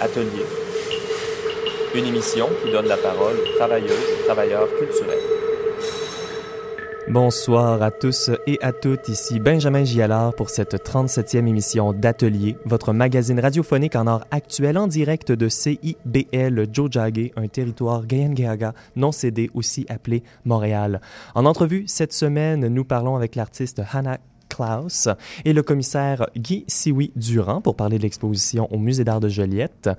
Atelier. Une émission qui donne la parole aux travailleuses et travailleurs culturels. Bonsoir à tous et à toutes, ici Benjamin Gialard pour cette 37e émission d'Atelier, votre magazine radiophonique en art actuel en direct de CIBL Jojage, un territoire Gayengayaga non cédé, aussi appelé Montréal. En entrevue cette semaine, nous parlons avec l'artiste Hannah Claus et le commissaire Guy Sioui-Durand pour parler de l'exposition au Musée d'art de Joliette.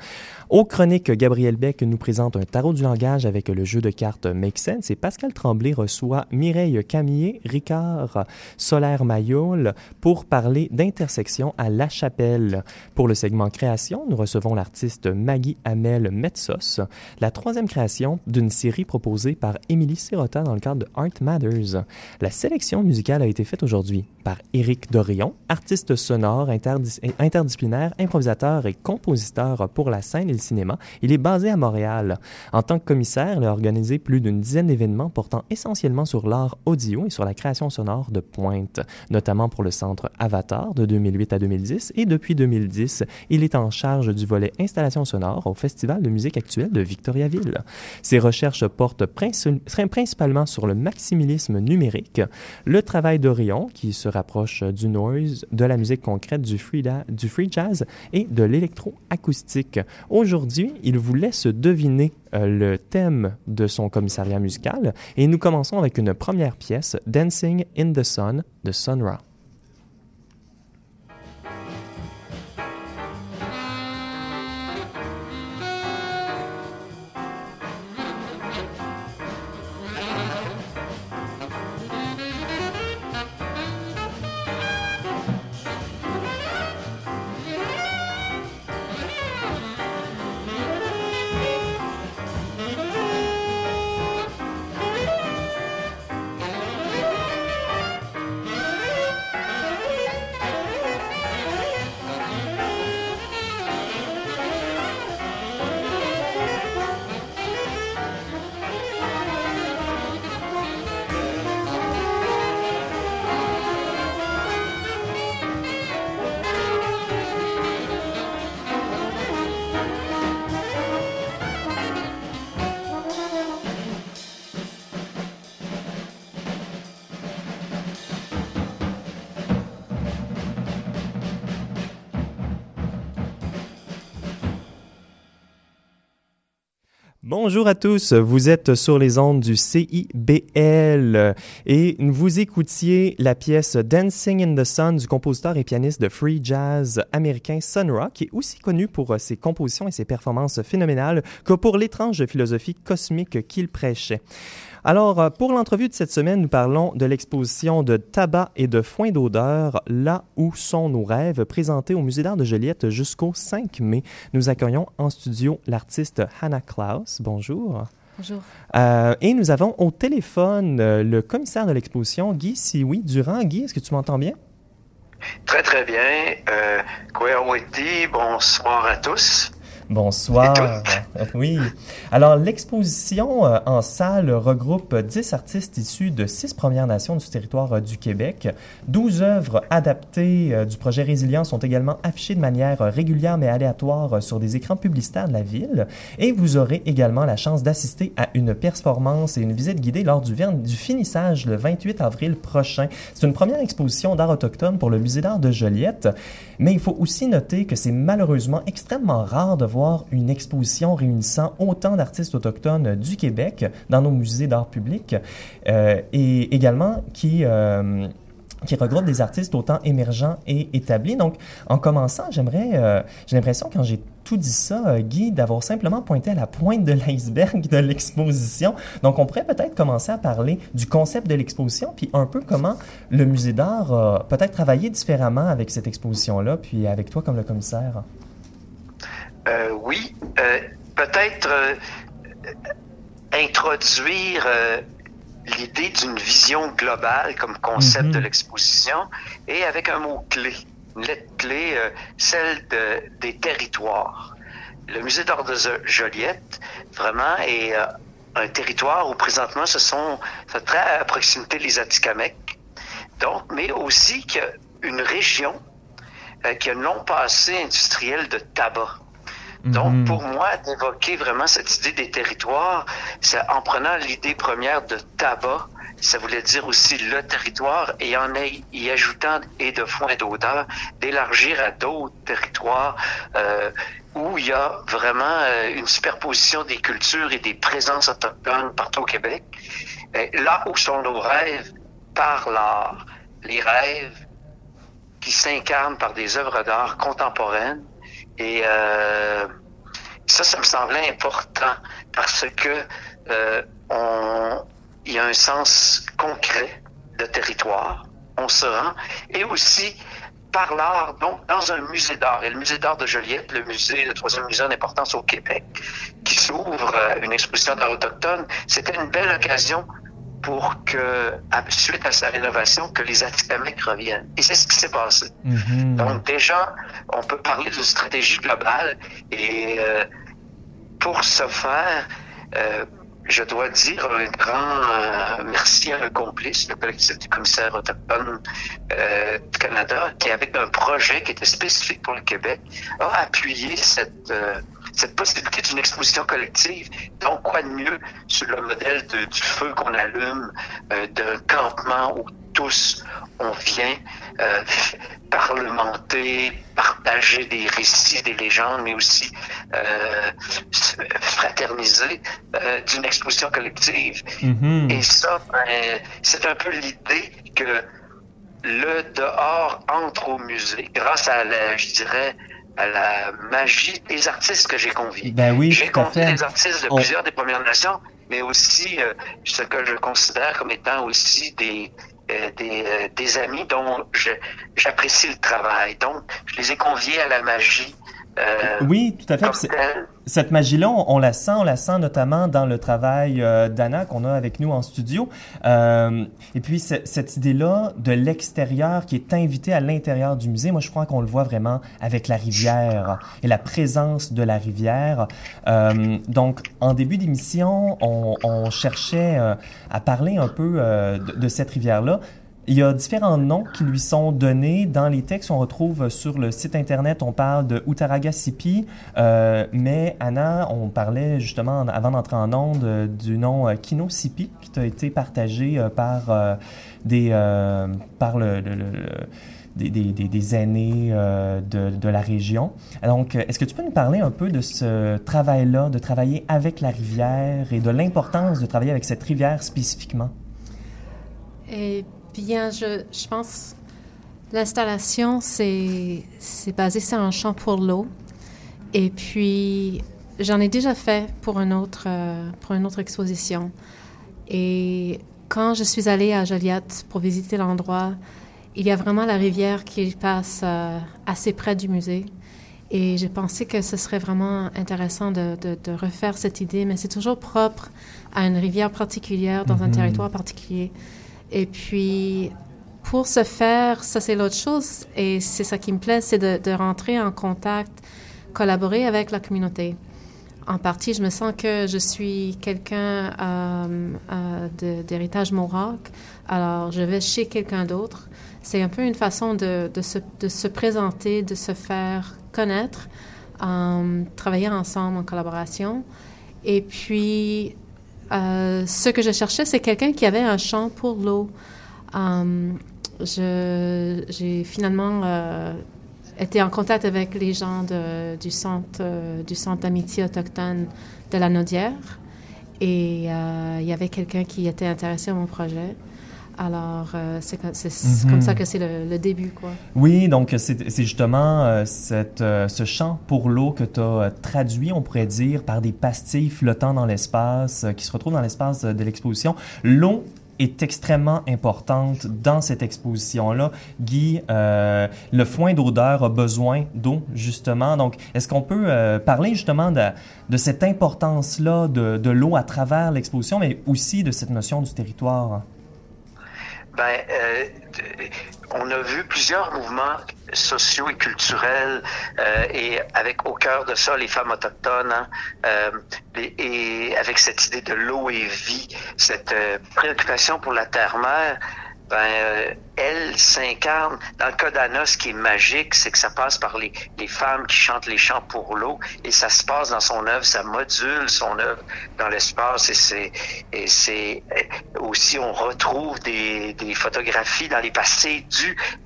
Aux chroniques, Gabriel Beck nous présente un tarot du langage avec le jeu de cartes Make Sense et Pascal Tremblay reçoit Mireille Camillé, Ricard Soler-Mayol pour parler d'intersection à La Chapelle. Pour le segment création, nous recevons l'artiste Maggie Hamel-Métsos, la troisième création d'une série proposée par Émilie Sirota dans le cadre de Art Matters. La sélection musicale a été faite aujourd'hui par Éric Dorion, artiste sonore, interdisciplinaire, improvisateur et compositeur pour la scène et le cinéma. Il est basé à Montréal. En tant que commissaire, il a organisé plus d'une dizaine d'événements portant essentiellement sur l'art audio et sur la création sonore de pointe, notamment pour le Centre Avatar de 2008 à 2010. Et depuis 2010, il est en charge du volet installation sonore au Festival de musique actuel de Victoriaville. Ses recherches portent principalement sur le maximalisme numérique, le travail d'Orion qui sera approche du noise, de la musique concrète, du free jazz et de l'électroacoustique. Aujourd'hui, il vous laisse deviner le thème de son commissariat musical et nous commençons avec une première pièce, Dancing in the Sun de Sun Ra. Bonjour à tous, vous êtes sur les ondes du CIBL et vous écoutiez la pièce Dancing in the Sun du compositeur et pianiste de free jazz américain Sun Ra, qui est aussi connu pour ses compositions et ses performances phénoménales que pour l'étrange philosophie cosmique qu'il prêchait. Alors, pour l'entrevue de cette semaine, nous parlons de l'exposition de tabac et de foin d'odeur, là où sont nos rêves, présentée au Musée d'art de Joliette jusqu'au 5 mai. Nous accueillons en studio l'artiste Hannah Claus. Bonjour. Bonjour. Et nous avons au téléphone le commissaire de l'exposition, Guy Sioui-Durand. Guy, est-ce que tu m'entends bien? Très, très bien. Kwewiti, bonsoir à tous. Bonsoir. Oui. Alors, l'exposition en salle regroupe 10 artistes issus de 6 Premières Nations du territoire du Québec. 12 œuvres adaptées du projet Résilient sont également affichées de manière régulière mais aléatoire sur des écrans publicitaires de la ville. Et vous aurez également la chance d'assister à une performance et une visite guidée lors du finissage le 28 avril prochain. C'est une première exposition d'art autochtone pour le Musée d'art de Joliette. Mais il faut aussi noter que c'est malheureusement extrêmement rare de voir une exposition réunissant autant d'artistes autochtones du Québec dans nos musées d'art public et également qui regroupe des artistes autant émergents et établis. Donc, en commençant, j'ai l'impression, quand j'ai tout dit ça, Guy, d'avoir simplement pointé à la pointe de l'iceberg de l'exposition. Donc, on pourrait peut-être commencer à parler du concept de l'exposition, puis un peu comment le musée d'art a peut-être travaillé différemment avec cette exposition-là, puis avec toi comme le commissaire. Oui, peut-être introduire l'idée d'une vision globale comme concept de l'exposition et avec un mot-clé, une lettre-clé, celle des territoires. Le Musée d'art de Joliette, vraiment, est un territoire où présentement c'est très à proximité des Atikamekw, donc, mais aussi qu'il y a une région qui a un long passé industriel de tabac. Donc, pour moi, d'évoquer vraiment cette idée des territoires, ça, en prenant l'idée première de tabac, ça voulait dire aussi le territoire et en y ajoutant, et de fond et d'odeur, d'élargir à d'autres territoires où il y a vraiment une superposition des cultures et des présences autochtones partout au Québec. Et là où sont nos rêves, par l'art, les rêves qui s'incarnent par des œuvres d'art contemporaines. Et ça me semblait important parce que il y a un sens concret de territoire, on se rend, et aussi par l'art, donc dans un musée d'art. Et le musée d'art de Joliette, le troisième musée d'importance au Québec, qui s'ouvre une exposition d'art autochtone, c'était une belle occasion pour que, suite à sa rénovation, que les Atikamekw reviennent. Et c'est ce qui s'est passé. Mm-hmm. Donc déjà, on peut parler d'une stratégie globale et pour ce faire, je dois dire un grand merci à un complice, le collectif du commissaire autochtone du Canada, qui avec un projet qui était spécifique pour le Québec, a appuyé cette possibilité d'une exposition collective. Donc quoi de mieux sur le modèle du feu qu'on allume, d'un campement où tous on vient parlementer, partager des récits, des légendes, mais aussi fraterniser d'une exposition collective. Mm-hmm. Et ça, c'est un peu l'idée que le dehors entre au musée grâce à la magie des artistes que j'ai conviés. Ben oui, j'ai convié des artistes de plusieurs des Premières Nations, mais aussi ce que je considère comme étant aussi des amis dont j'apprécie le travail. Donc, je les ai conviés à la magie. Oui, tout à fait. Cette magie-là, on la sent notamment dans le travail d'Anna qu'on a avec nous en studio. Et puis, cette idée-là de l'extérieur qui est invitée à l'intérieur du musée, moi, je crois qu'on le voit vraiment avec la rivière et la présence de la rivière. Donc, en début d'émission, on cherchait à parler un peu de cette rivière-là. Il y a différents noms qui lui sont donnés dans les textes. On retrouve sur le site Internet, on parle de Utaraga Sipi, mais Anna, on parlait justement, avant d'entrer en onde, du nom Kino Sipi, qui t'a été partagé par des aînés de la région. Donc, est-ce que tu peux nous parler un peu de ce travail-là, de travailler avec la rivière et de l'importance de travailler avec cette rivière spécifiquement? Et bien, je pense que l'installation, c'est basé sur un champ pour l'eau. Et puis, j'en ai déjà fait pour une autre exposition. Et quand je suis allée à Joliette pour visiter l'endroit, il y a vraiment la rivière qui passe assez près du musée. Et j'ai pensé que ce serait vraiment intéressant de refaire cette idée, mais c'est toujours propre à une rivière particulière, dans un territoire particulier. Et puis, pour ce faire, ça, c'est l'autre chose. Et c'est ça qui me plaît, c'est de rentrer en contact, collaborer avec la communauté. En partie, je me sens que je suis quelqu'un d'héritage mohawk. Alors, je vais chez quelqu'un d'autre. C'est un peu une façon de se présenter, de se faire connaître, travailler ensemble en collaboration. Et puis... ce que je cherchais, c'est quelqu'un qui avait un champ pour l'eau. J'ai finalement été en contact avec les gens du centre d'amitié autochtone de Lanaudière. Et il y avait quelqu'un qui était intéressé à mon projet. Alors, c'est comme ça que c'est le début, quoi. Oui, donc c'est justement ce champ pour l'eau que tu as traduit, on pourrait dire, par des pastilles flottant dans l'espace, qui se retrouvent dans l'espace de l'exposition. L'eau est extrêmement importante dans cette exposition-là. Guy, le foin d'odeur a besoin d'eau, justement. Donc, est-ce qu'on peut parler justement de cette importance-là de l'eau à travers l'exposition, mais aussi de cette notion du territoire? Ben, on a vu plusieurs mouvements sociaux et culturels et avec au cœur de ça les femmes autochtones, hein, et avec cette idée de l'eau et vie, cette préoccupation pour la terre-mère, ben, elle s'incarne, dans le cas d'Anna, ce qui est magique, c'est que ça passe par les femmes qui chantent les chants pour l'eau, et ça se passe dans son œuvre, ça module son œuvre dans l'espace, et c'est aussi, on retrouve des photographies dans les passés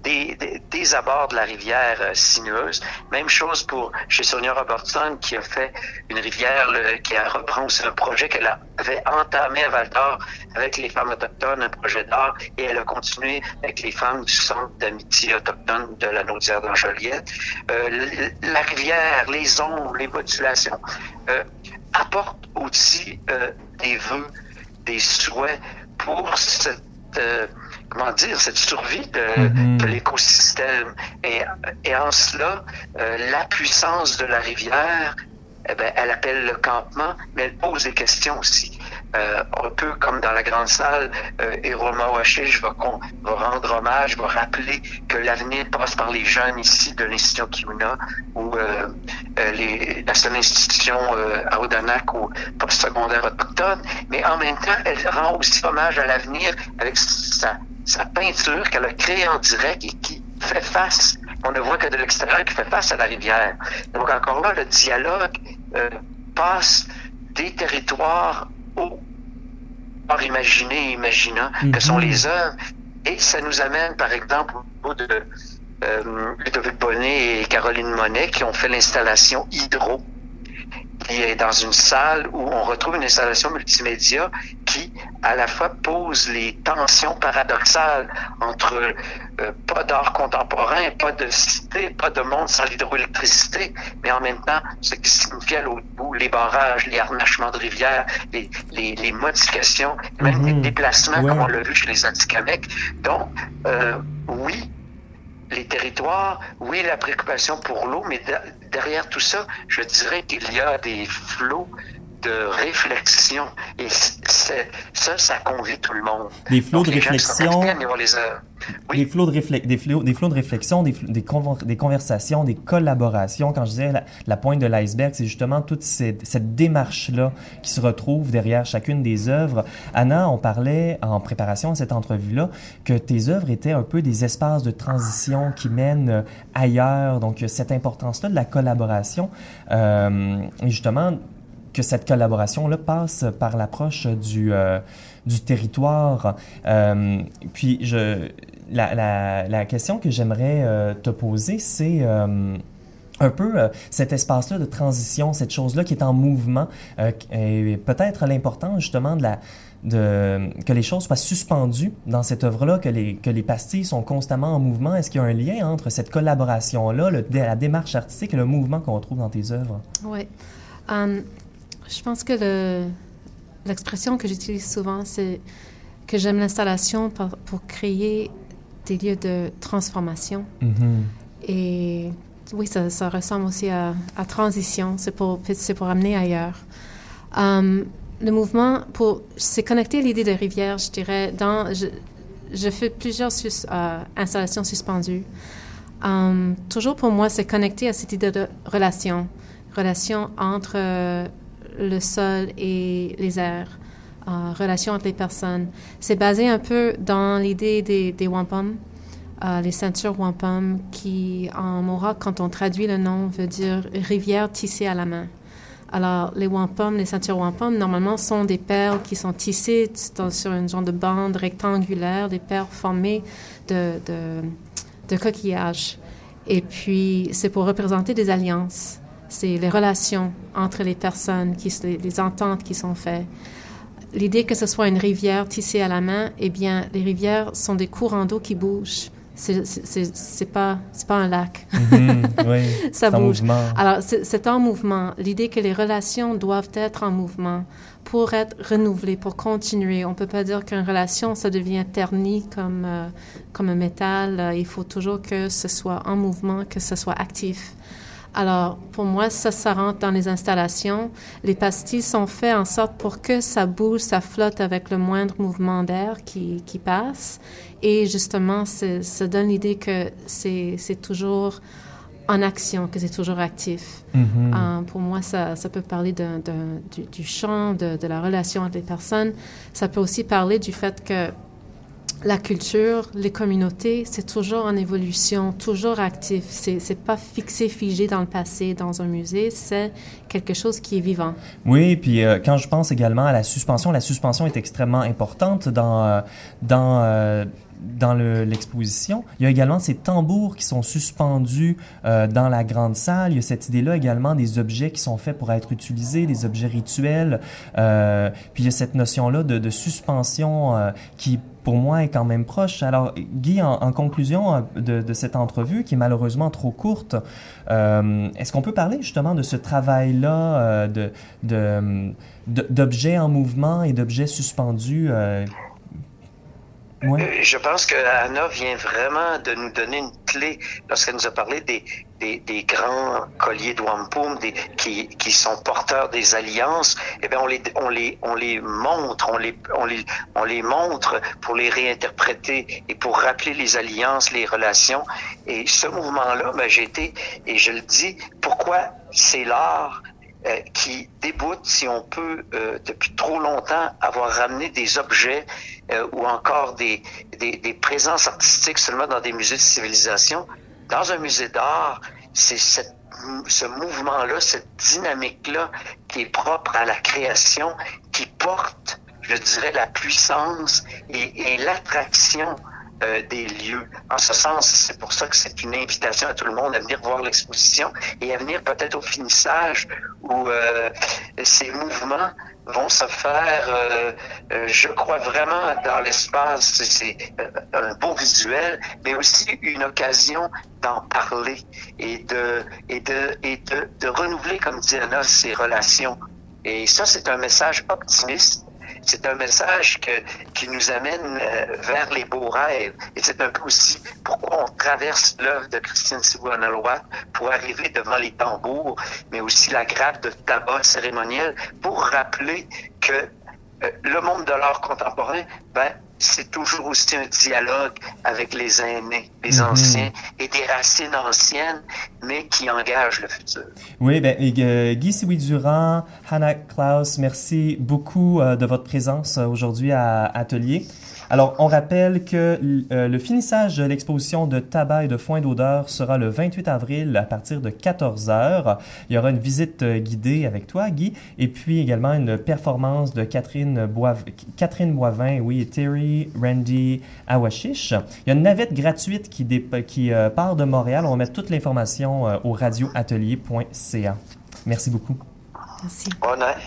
des abords de la rivière sinueuse. Même chose pour chez Sonia Robertson, qui a fait une rivière, qui reprend aussi un projet qu'elle avait entamé à Val-d'Or avec les femmes autochtones, un projet d'art, et elle a continué avec les femmes du Centre d'amitié autochtone de Lanaudière dans Joliette. La rivière, les ombres, les modulations apportent aussi des vœux, des souhaits pour cette survie de l'écosystème. Et en cela, la puissance de la rivière, elle appelle le campement, mais elle pose des questions aussi. Un peu comme dans la grande salle, Roma Washish va rendre hommage, va rappeler que l'avenir passe par les jeunes ici de l'institution Kiuna, ou la seule institution à Odanak ou postsecondaire autochtone, mais en même temps, elle rend aussi hommage à l'avenir avec sa peinture qu'elle a créée en direct et qui fait face, on ne voit que de l'extérieur, qui fait face à la rivière. Donc encore là, le dialogue passe des territoires au par imaginé et imaginant que sont les œuvres, et ça nous amène par exemple au niveau de Ludovic Bonnet et Caroline Monet qui ont fait l'installation Hydro, qui est dans une salle où on retrouve une installation multimédia qui à la fois pose les tensions paradoxales entre pas d'art contemporain, pas de cité, pas de monde sans l'hydroélectricité, mais en même temps ce qui signifie à l'autre bout les barrages, les harnachements de rivières, les modifications, même les déplacements comme on l'a vu chez les Atikamekw. Donc oui, les territoires, oui, la préoccupation pour l'eau, mais derrière tout ça, je dirais qu'il y a des flots de réflexion, et ça convie tout le monde. Des flots de réflexion, des conversations, des collaborations. Quand je disais la pointe de l'iceberg, c'est justement toute cette démarche-là qui se retrouve derrière chacune des œuvres. Hannah, on parlait en préparation à cette entrevue-là que tes œuvres étaient un peu des espaces de transition qui mènent ailleurs, donc cette importance-là de la collaboration, et justement que cette collaboration-là passe par l'approche du territoire. Puis, la question que j'aimerais te poser, c'est un peu cet espace-là de transition, cette chose-là qui est en mouvement, et peut-être l'importance justement que les choses soient suspendues dans cette œuvre-là, que les pastilles sont constamment en mouvement. Est-ce qu'il y a un lien entre cette collaboration-là, la démarche artistique et le mouvement qu'on retrouve dans tes œuvres? Oui. Je pense que l'expression que j'utilise souvent, c'est que j'aime l'installation pour créer des lieux de transformation. Mm-hmm. Et oui, ça ressemble aussi à transition. C'est pour amener ailleurs. Le mouvement, c'est connecté à l'idée de rivière, je dirais. Je fais plusieurs installations suspendues. Toujours pour moi, c'est connecté à cette idée de relation entre le sol et les airs, relation entre les personnes. C'est basé un peu dans l'idée des wampum, les ceintures wampum, qui en Mohawk, quand on traduit le nom, veut dire rivière tissée à la main. Alors, les wampum, les ceintures wampum, normalement, sont des perles qui sont tissées sur une genre de bande rectangulaire, des perles formées de coquillages. Et puis, c'est pour représenter des alliances. C'est les relations entre les personnes, les ententes qui sont faites. L'idée que ce soit une rivière tissée à la main, eh bien, les rivières sont des courants d'eau qui bougent. C'est pas un lac. Mm-hmm, oui, ça bouge. En mouvement. Alors, c'est en mouvement. L'idée que les relations doivent être en mouvement pour être renouvelées, pour continuer. On ne peut pas dire qu'une relation, ça devient terni comme un métal. Il faut toujours que ce soit en mouvement, que ce soit actif. Alors, pour moi, ça rentre dans les installations. Les pastilles sont faites en sorte pour que ça bouge, ça flotte avec le moindre mouvement d'air qui passe. Et justement, ça donne l'idée que c'est toujours en action, que c'est toujours actif. Mm-hmm. Pour moi, ça peut parler du chant, de la relation entre les personnes. Ça peut aussi parler du fait que La culture, les communautés, c'est toujours en évolution, toujours actif. C'est pas fixé, figé dans le passé, dans un musée. C'est quelque chose qui est vivant. Oui, puis quand je pense également à la suspension est extrêmement importante dans l'exposition. Il y a également ces tambours qui sont suspendus dans la grande salle. Il y a cette idée-là également des objets qui sont faits pour être utilisés, des objets rituels. Puis il y a cette notion-là de suspension qui, pour moi, est quand même proche. Alors, Guy, en conclusion de cette entrevue, qui est malheureusement trop courte, est-ce qu'on peut parler justement de ce travail-là d'objets en mouvement et d'objets suspendus? Ouais. Je pense que Hannah vient vraiment de nous donner une clé lorsqu'elle nous a parlé des grands colliers de wampum qui sont porteurs des alliances. Eh bien, on les montre pour les réinterpréter et pour rappeler les alliances, les relations. Et ce mouvement-là, ben, pourquoi c'est l'art qui déboute, si on peut, depuis trop longtemps, avoir ramené des objets ou encore des présences artistiques seulement dans des musées de civilisation. Dans un musée d'art, c'est ce mouvement-là, cette dynamique-là qui est propre à la création, qui porte, je dirais, la puissance et l'attraction des lieux. En ce sens, c'est pour ça que c'est une invitation à tout le monde à venir voir l'exposition et à venir peut-être au finissage où ces mouvements vont se faire, je crois vraiment, dans l'espace. C'est un beau visuel, mais aussi une occasion d'en parler et de renouveler, comme dit Hannah, ces relations. Et ça, c'est un message optimiste. C'est un message qui nous amène vers les beaux rêves. Et c'est un peu aussi pourquoi on traverse l'œuvre de Christine Sibouana-Loat pour arriver devant les tambours, mais aussi la grappe de tabac cérémoniel pour rappeler que le monde de l'art contemporain, c'est toujours aussi un dialogue avec les aînés, les anciens et des racines anciennes, mais qui engagent le futur. Oui, Guy Sioui-Durand, Hannah Claus, merci beaucoup de votre présence aujourd'hui à Atelier. Alors, on rappelle que le finissage de l'exposition de tabac et de foin d'odeur sera le 28 avril à partir de 14h. Il y aura une visite guidée avec toi, Guy, et puis également une performance de Catherine Boivin, oui, et Terry Randy Awashish. Il y a une navette gratuite qui part de Montréal. On va mettre toute l'information au radioatelier.ca. Merci beaucoup. Merci. Bonne heure.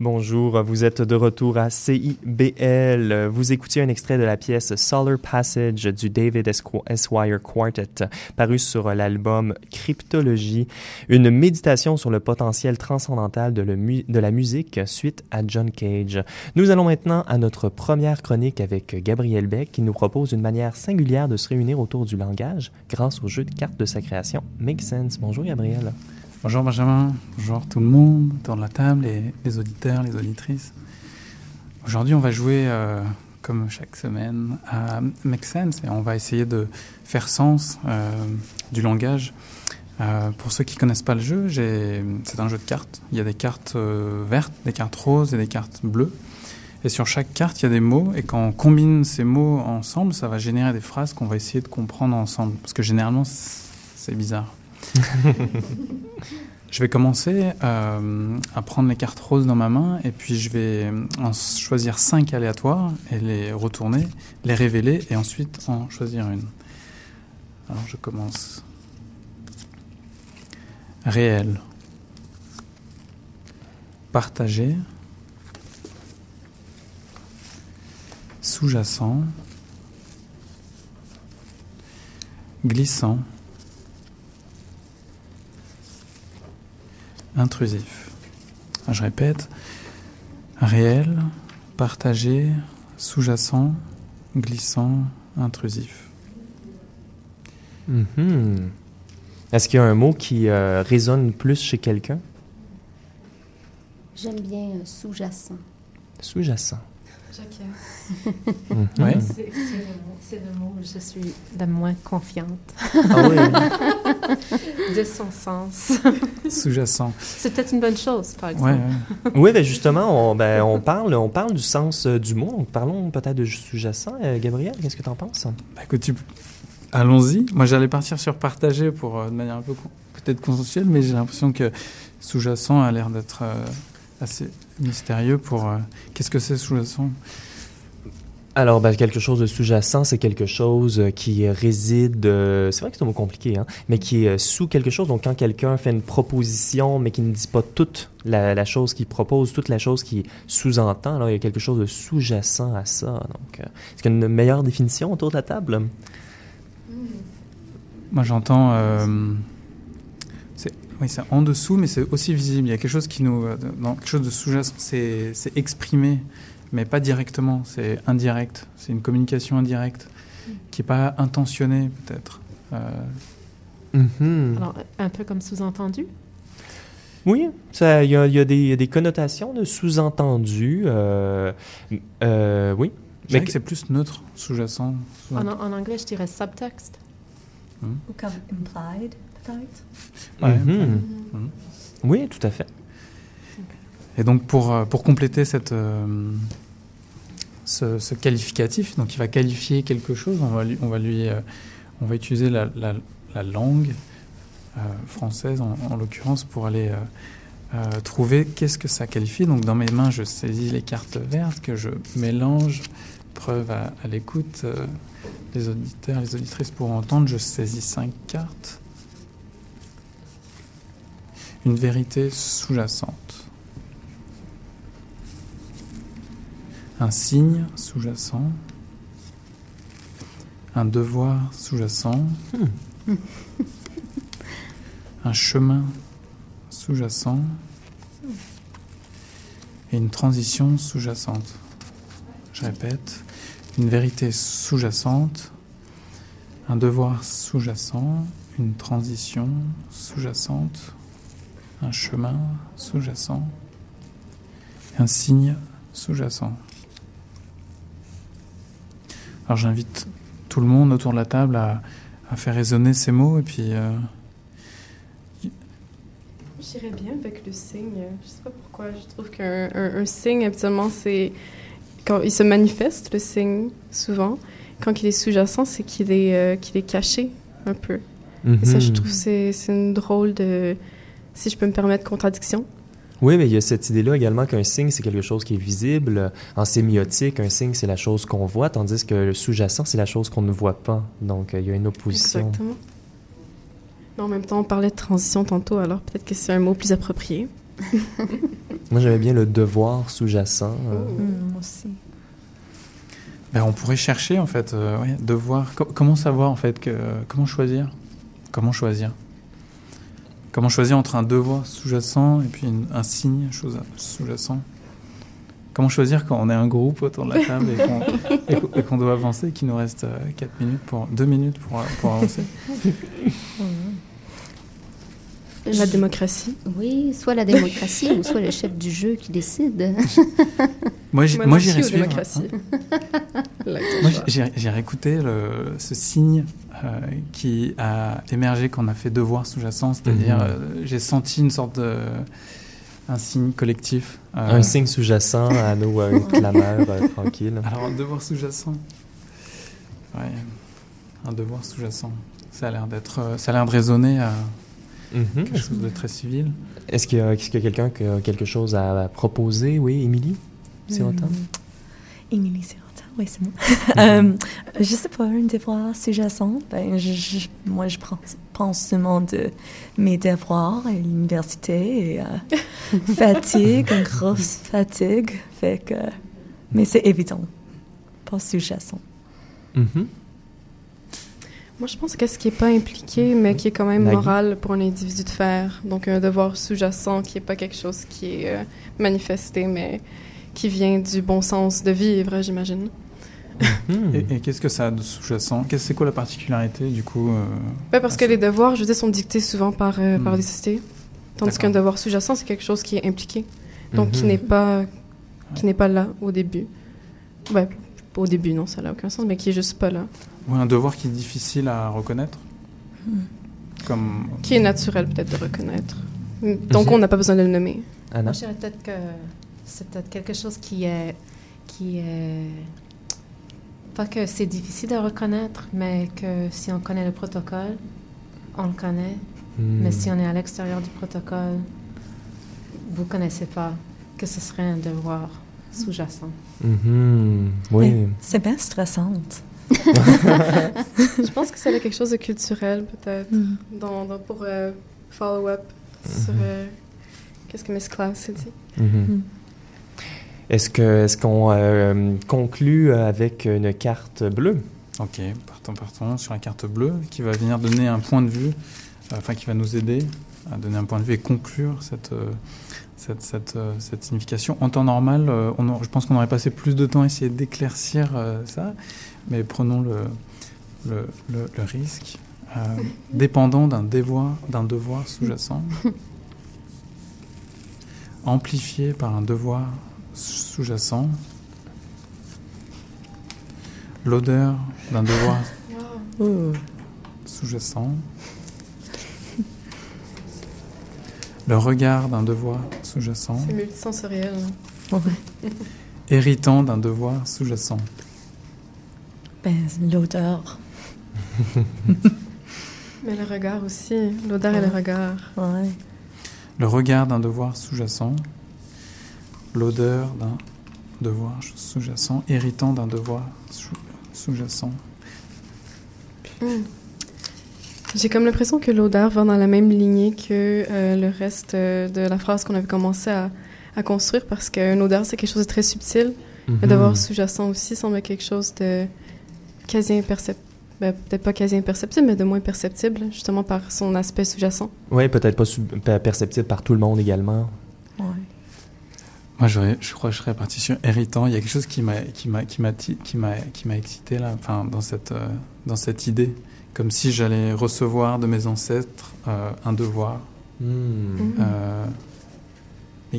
Bonjour, vous êtes de retour à CIBL. Vous écoutiez un extrait de la pièce Solar Passage du David Esquire Quartet, paru sur l'album Cryptologie, une méditation sur le potentiel transcendantal de la musique suite à John Cage. Nous allons maintenant à notre première chronique avec Gabriel Beck, qui nous propose une manière singulière de se réunir autour du langage grâce au jeu de cartes de sa création Make Sense. Bonjour Gabriel. Bonjour Benjamin, bonjour tout le monde autour de la table, les auditeurs, les auditrices. Aujourd'hui, on va jouer, comme chaque semaine, à Make Sense, et on va essayer de faire sens du langage. Pour ceux qui ne connaissent pas le jeu, c'est un jeu de cartes. Il y a des cartes vertes, des cartes roses et des cartes bleues. Et sur chaque carte, il y a des mots, et quand on combine ces mots ensemble, ça va générer des phrases qu'on va essayer de comprendre ensemble, parce que généralement, c'est bizarre. Je vais commencer à prendre les cartes roses dans ma main et puis je vais en choisir 5 aléatoires et les retourner, les révéler et ensuite en choisir une. Alors je commence. Réel. Partagé. Sous-jacent. Glissant. Intrusif. Je répète. Réel, partagé, sous-jacent, glissant, intrusif. Mm-hmm. Est-ce qu'il y a un mot qui résonne plus chez quelqu'un? J'aime bien sous-jacent. Sous-jacent. J'acquiesce. Mm-hmm. Ouais. C'est le mot, je suis la moins confiante. Ah oui. De son sens. Sous-jacent. C'est peut-être une bonne chose, par exemple. Ouais. Oui, ben justement, on parle du sens du mot. Donc parlons peut-être de sous-jacent. Gabriel, qu'est-ce que tu en penses? Allons-y. Moi, j'allais partir sur partager pour, de manière un peu peut-être consensuelle, mais j'ai l'impression que sous-jacent a l'air d'être assez mystérieux pour... Qu'est-ce que c'est sous-jacent? Alors, quelque chose de sous-jacent, c'est quelque chose qui réside... c'est vrai que c'est un mot compliqué, hein, mais qui est sous quelque chose. Donc, quand quelqu'un fait une proposition, mais qui ne dit pas toute la chose qu'il propose, toute la chose qu'il sous-entend, alors il y a quelque chose de sous-jacent à ça. Donc, est-ce qu'il y a une meilleure définition autour de la table? Moi, j'entends... c'est en dessous, mais c'est aussi visible. Il y a quelque chose qui nous... quelque chose de sous-jacent, c'est exprimé, mais pas directement. C'est indirect. C'est une communication indirecte qui n'est pas intentionnée, peut-être. Mm-hmm. Alors, un peu comme sous-entendu? Oui, il y a des connotations de sous-entendu. Oui. Je dirais que c'est plus neutre, sous-jacent. En anglais, je dirais subtext. Ou comme implied, peut-être. Ouais. Mm-hmm. Mm-hmm. Oui, tout à fait. Okay. Et donc, pour compléter ce qualificatif, donc il va qualifier quelque chose, on va utiliser la langue française, en l'occurrence, pour aller trouver qu'est-ce que ça qualifie. Donc, dans mes mains, je saisis les cartes vertes que je mélange, preuve à l'écoute... Les auditeurs, les auditrices pourront entendre. Je saisis 5 cartes. Une vérité sous-jacente. Un signe sous-jacent. Un devoir sous-jacent. Un chemin sous-jacent. Et une transition sous-jacente. Je répète. Une vérité sous-jacente, un devoir sous-jacent, une transition sous-jacente, un chemin sous-jacent, un signe sous-jacent. Alors j'invite tout le monde autour de la table à faire résonner ces mots et puis... J'irais bien avec le signe. Je sais pas pourquoi. Je trouve qu'un signe, habituellement, c'est... Quand il se manifeste, le signe, souvent, quand il est sous-jacent, c'est qu'il est caché un peu. Mm-hmm. Et ça, je trouve, c'est une drôle de, si je peux me permettre, contradiction. Oui, mais il y a cette idée-là également qu'un signe, c'est quelque chose qui est visible. En sémiotique, un signe, c'est la chose qu'on voit, tandis que le sous-jacent, c'est la chose qu'on ne voit pas. Donc, il y a une opposition. Exactement. Non, en même temps, on parlait de transition tantôt, alors peut-être que c'est un mot plus approprié. Moi, j'aimais bien le devoir sous-jacent. Moi aussi. On pourrait chercher, en fait, devoir. Comment savoir, en fait, comment choisir? Comment choisir entre un devoir sous-jacent et puis un signe sous-jacent? Comment choisir quand on est un groupe autour de la table et qu'on doit avancer, qu'il nous reste 2 minutes pour avancer? La démocratie. Oui, soit la démocratie ou soit le chef du jeu qui décide. Moi j'irais suivre. J'irais écouter ce signe qui a émergé quand on a fait devoir sous-jacent, c'est-à-dire j'ai senti une sorte de... un signe collectif. Un signe sous-jacent à nos clameurs tranquilles. Alors un devoir sous-jacent. Oui, un devoir sous-jacent. Ça a l'air de résonner à... Mm-hmm. Quelque chose de très civil. Est-ce qu'il y a quelqu'un qui a quelque chose à proposer? Oui, Émilie Sirota. Émilie Sirota, oui, c'est moi. Je sais pas, un devoir sous-jacent. Ben, moi, je pense seulement de mes devoirs à l'université et fatigue, une grosse fatigue. Fait que, mais c'est évident, pas sous-jacent. Mm-hmm. Moi, je pense que ce qui n'est pas impliqué, mais qui est quand même moral pour un individu de faire. Donc, un devoir sous-jacent qui n'est pas quelque chose qui est manifesté, mais qui vient du bon sens de vivre, j'imagine. Et qu'est-ce que ça a de sous-jacent? C'est quoi la particularité, du coup? Parce que les devoirs, je veux dire, sont dictés souvent par les sociétés. Tandis qu'un devoir sous-jacent, c'est quelque chose qui est impliqué. Donc, qui n'est pas là au début. Ouais. Au début, non, ça n'a aucun sens, mais qui n'est juste pas là. Ou un devoir qui est difficile à reconnaître. Comme... Qui est naturel, peut-être, de reconnaître. Donc, on n'a pas besoin de le nommer. Anna? Moi, je dirais peut-être que c'est peut-être quelque chose qui est... Pas que c'est difficile à reconnaître, mais que si on connaît le protocole, on le connaît. Mais si on est à l'extérieur du protocole, vous ne connaissez pas que ce serait un devoir sous-jacent. Mm-hmm. Oui. Et c'est bien stressante. Je pense que c'est quelque chose de culturel, peut-être, pour follow-up sur qu'est-ce que Miss Claus a dit. Mm-hmm. Mm. Est-ce qu'on conclut avec une carte bleue? OK, partons sur la carte bleue qui va venir donner un point de vue, qui va nous aider à donner un point de vue et conclure cette signification. En temps normal, je pense qu'on aurait passé plus de temps à essayer d'éclaircir ça, mais prenons le risque, dépendant d'un devoir sous-jacent, amplifié par un devoir sous-jacent, l'odeur d'un devoir sous-jacent, le regard d'un devoir sous-jacent. C'est multisensoriel. Hein? Ouais. Héritant d'un devoir sous-jacent. Ben, l'odeur. Mais le regard aussi. L'odeur et le regard. Ouais. Le regard d'un devoir sous-jacent. L'odeur d'un devoir sous-jacent. Héritant d'un devoir sous-jacent. J'ai comme l'impression que l'odeur va dans la même lignée que le reste de la phrase qu'on avait commencé à construire, parce qu'une odeur, c'est quelque chose de très subtil. Le devoir sous-jacent aussi semble quelque chose de quasi imperceptible. Ben, peut-être pas quasi imperceptible, mais de moins perceptible, justement par son aspect sous-jacent. Oui, peut-être pas perceptible par tout le monde également. Oui. Moi, je crois que je serais parti sur héritant. Il y a quelque chose qui m'a excité là, dans cette idée. Comme si j'allais recevoir de mes ancêtres un devoir, mais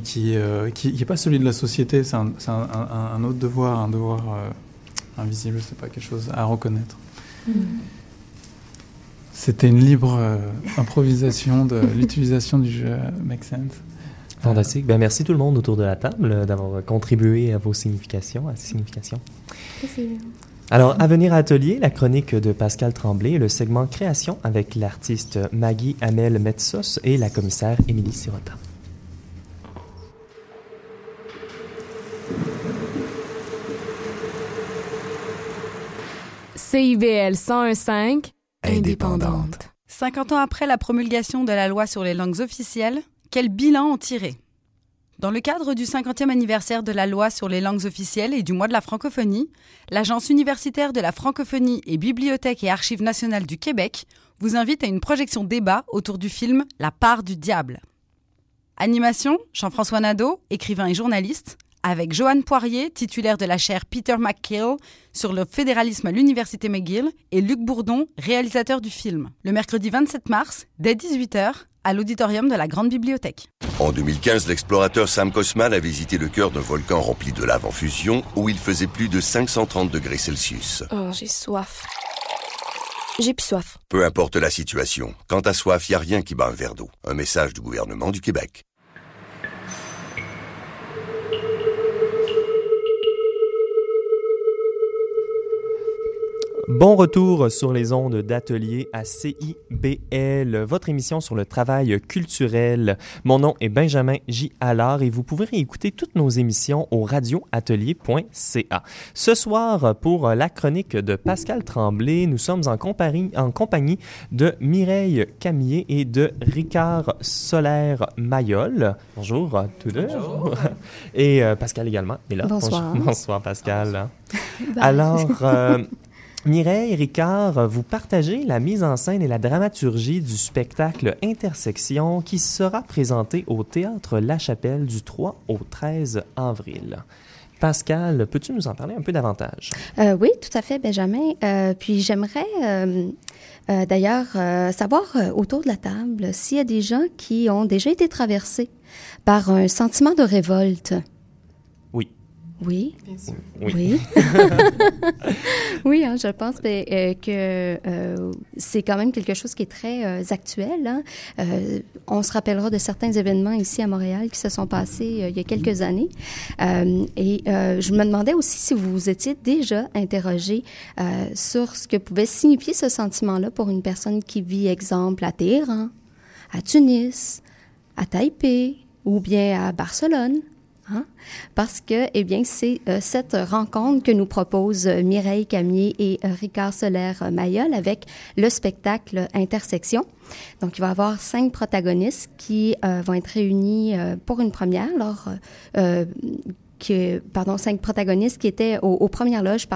qui n'est pas celui de la société, c'est un autre devoir, un devoir invisible, c'est pas quelque chose à reconnaître. C'était une libre improvisation de l'utilisation du jeu Make Sense. Fantastique. Merci tout le monde autour de la table d'avoir contribué à ces significations. Merci. Alors, à venir à Atelier, la chronique de Pascal Tremblay, le segment Création avec l'artiste Maggie Hamel-Métsos et la commissaire Émilie Sirota. CIBL 101.5, indépendante. 50 ans après la promulgation de la loi sur les langues officielles, quel bilan ont tiré? Dans le cadre du 50e anniversaire de la loi sur les langues officielles et du mois de la francophonie, l'Agence universitaire de la francophonie et Bibliothèque et Archives nationales du Québec vous invite à une projection débat autour du film « La part du diable ». Animation, Jean-François Nadeau, écrivain et journaliste, avec Joanne Poirier, titulaire de la chaire Peter MacKill sur le fédéralisme à l'Université McGill, et Luc Bourdon, réalisateur du film. Le mercredi 27 mars, dès 18h, à l'auditorium de la Grande Bibliothèque. En 2015, l'explorateur Sam Cosman a visité le cœur d'un volcan rempli de lave en fusion où il faisait plus de 530 degrés Celsius. Oh, j'ai soif. J'ai plus soif. Peu importe la situation, quand t'as soif, y a rien qui bat un verre d'eau. Un message du gouvernement du Québec. Bon retour sur les ondes d'atelier à CIBL, votre émission sur le travail culturel. Mon nom est Benjamin Gialard et vous pouvez réécouter toutes nos émissions au radioatelier.ca. Ce soir, pour la chronique de Pascal Tremblay, nous sommes en compagnie de Mireille Camillé et de Ricard Soler-Mayol. Bonjour à tous deux. Bonjour. Et Pascal également est là. Bonsoir. Bonsoir Pascal. Bonsoir. Alors... Mireille, Ricard, vous partagez la mise en scène et la dramaturgie du spectacle Intersection qui sera présenté au Théâtre La Chapelle du 3 au 13 avril. Pascal, peux-tu nous en parler un peu davantage? Oui, tout à fait, Benjamin. Puis j'aimerais d'ailleurs savoir autour de la table s'il y a des gens qui ont déjà été traversés par un sentiment de révolte. Oui. Bien sûr. Oui. Oui, hein, je pense que c'est quand même quelque chose qui est très actuel. Hein. On se rappellera de certains événements ici à Montréal qui se sont passés il y a quelques années. Et je me demandais aussi si vous étiez déjà interrogé sur ce que pouvait signifier ce sentiment-là pour une personne qui vit, exemple, à Téhéran, à Tunis, à Taipei ou bien à Barcelone. Hein? Parce que, eh bien, c'est cette rencontre que nous proposent Mireille Camillé et Ricard Soler-Mayol avec le spectacle Intersection. Donc, il va y avoir 5 protagonistes qui vont être réunis pour une première. Alors, 5 protagonistes qui étaient aux premières loges,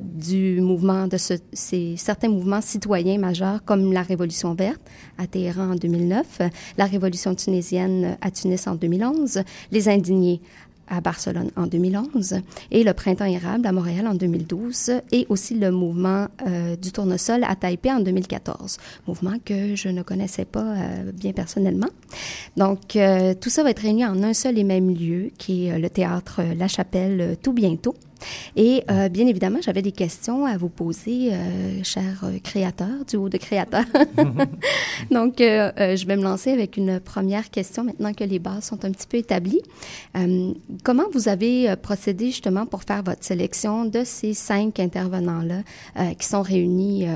du mouvement certains mouvements citoyens majeurs comme la Révolution verte à Téhéran en 2009, la Révolution tunisienne à Tunis en 2011, les indignés à Barcelone en 2011 et le Printemps érable à Montréal en 2012 et aussi le mouvement du tournesol à Taipei en 2014, mouvement que je ne connaissais pas bien personnellement. Donc, tout ça va être réuni en un seul et même lieu qui est le Théâtre La Chapelle tout bientôt. Et bien évidemment, j'avais des questions à vous poser, chers créateurs, duo de créateurs. Donc, je vais me lancer avec une première question maintenant que les bases sont un petit peu établies. Comment vous avez procédé justement pour faire votre sélection de ces 5 intervenants-là qui sont réunis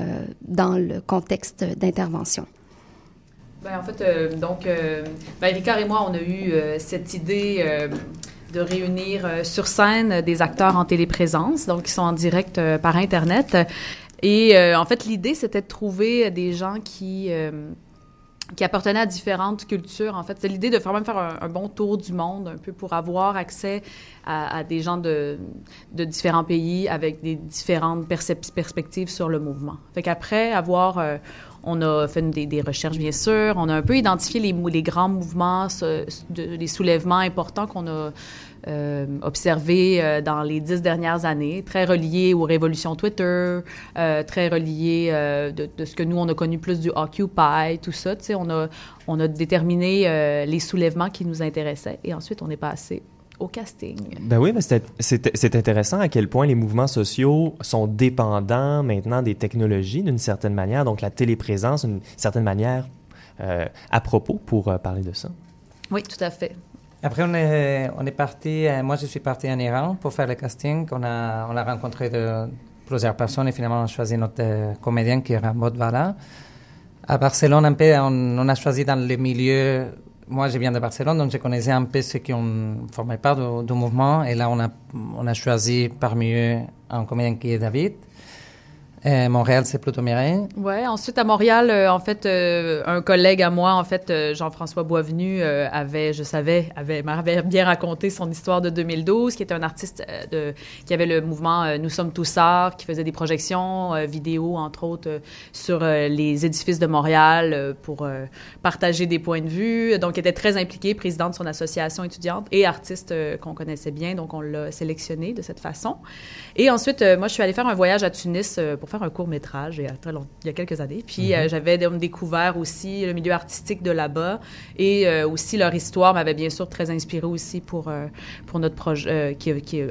dans le contexte d'intervention? Bien, en fait, Ricard et moi, on a eu cette idée... de réunir sur scène des acteurs en téléprésence, donc qui sont en direct par Internet. Et en fait, l'idée, c'était de trouver des gens qui appartenaient à différentes cultures, en fait. C'est l'idée de quand même faire un bon tour du monde, un peu pour avoir accès à des gens de différents pays avec des différentes perspectives sur le mouvement. Fait qu'après avoir... on a fait des recherches, bien sûr. On a un peu identifié les grands mouvements, les soulèvements importants qu'on a observés dans les 10 dernières années, très reliés aux révolutions Twitter, très reliés de ce que nous, on a connu plus du Occupy, tout ça. Tu sais, on a déterminé les soulèvements qui nous intéressaient et ensuite, on est passé au casting. Ben oui, mais c'est intéressant à quel point les mouvements sociaux sont dépendants maintenant des technologies d'une certaine manière, donc la téléprésence d'une certaine manière à propos pour parler de ça. Oui, tout à fait. Après, on est parti, moi je suis parti en Iran pour faire le casting. On a rencontré plusieurs personnes et finalement on a choisi notre comédien qui est Rambaud Vala. À Barcelone, un peu, on a choisi dans le milieu. Moi, je viens de Barcelone, donc je connaissais un peu ceux qui ne formaient pas du mouvement. Et là, on a choisi parmi eux un comédien qui est David. Montréal, c'est plutôt Mireille. Oui, ensuite, à Montréal, un collègue à moi, Jean-François Boisvenu, m'avait bien raconté son histoire de 2012, qui était un artiste qui avait le mouvement « Nous sommes tous arts », qui faisait des projections vidéo, entre autres, sur les édifices de Montréal pour partager des points de vue. Donc, il était très impliqué, président de son association étudiante et artiste qu'on connaissait bien, donc on l'a sélectionné de cette façon. Et ensuite, moi, je suis allée faire un voyage à Tunis pour faire un court-métrage il y a quelques années. Puis j'avais découvert aussi le milieu artistique de là-bas et aussi leur histoire m'avait bien sûr très inspirée aussi pour notre projet.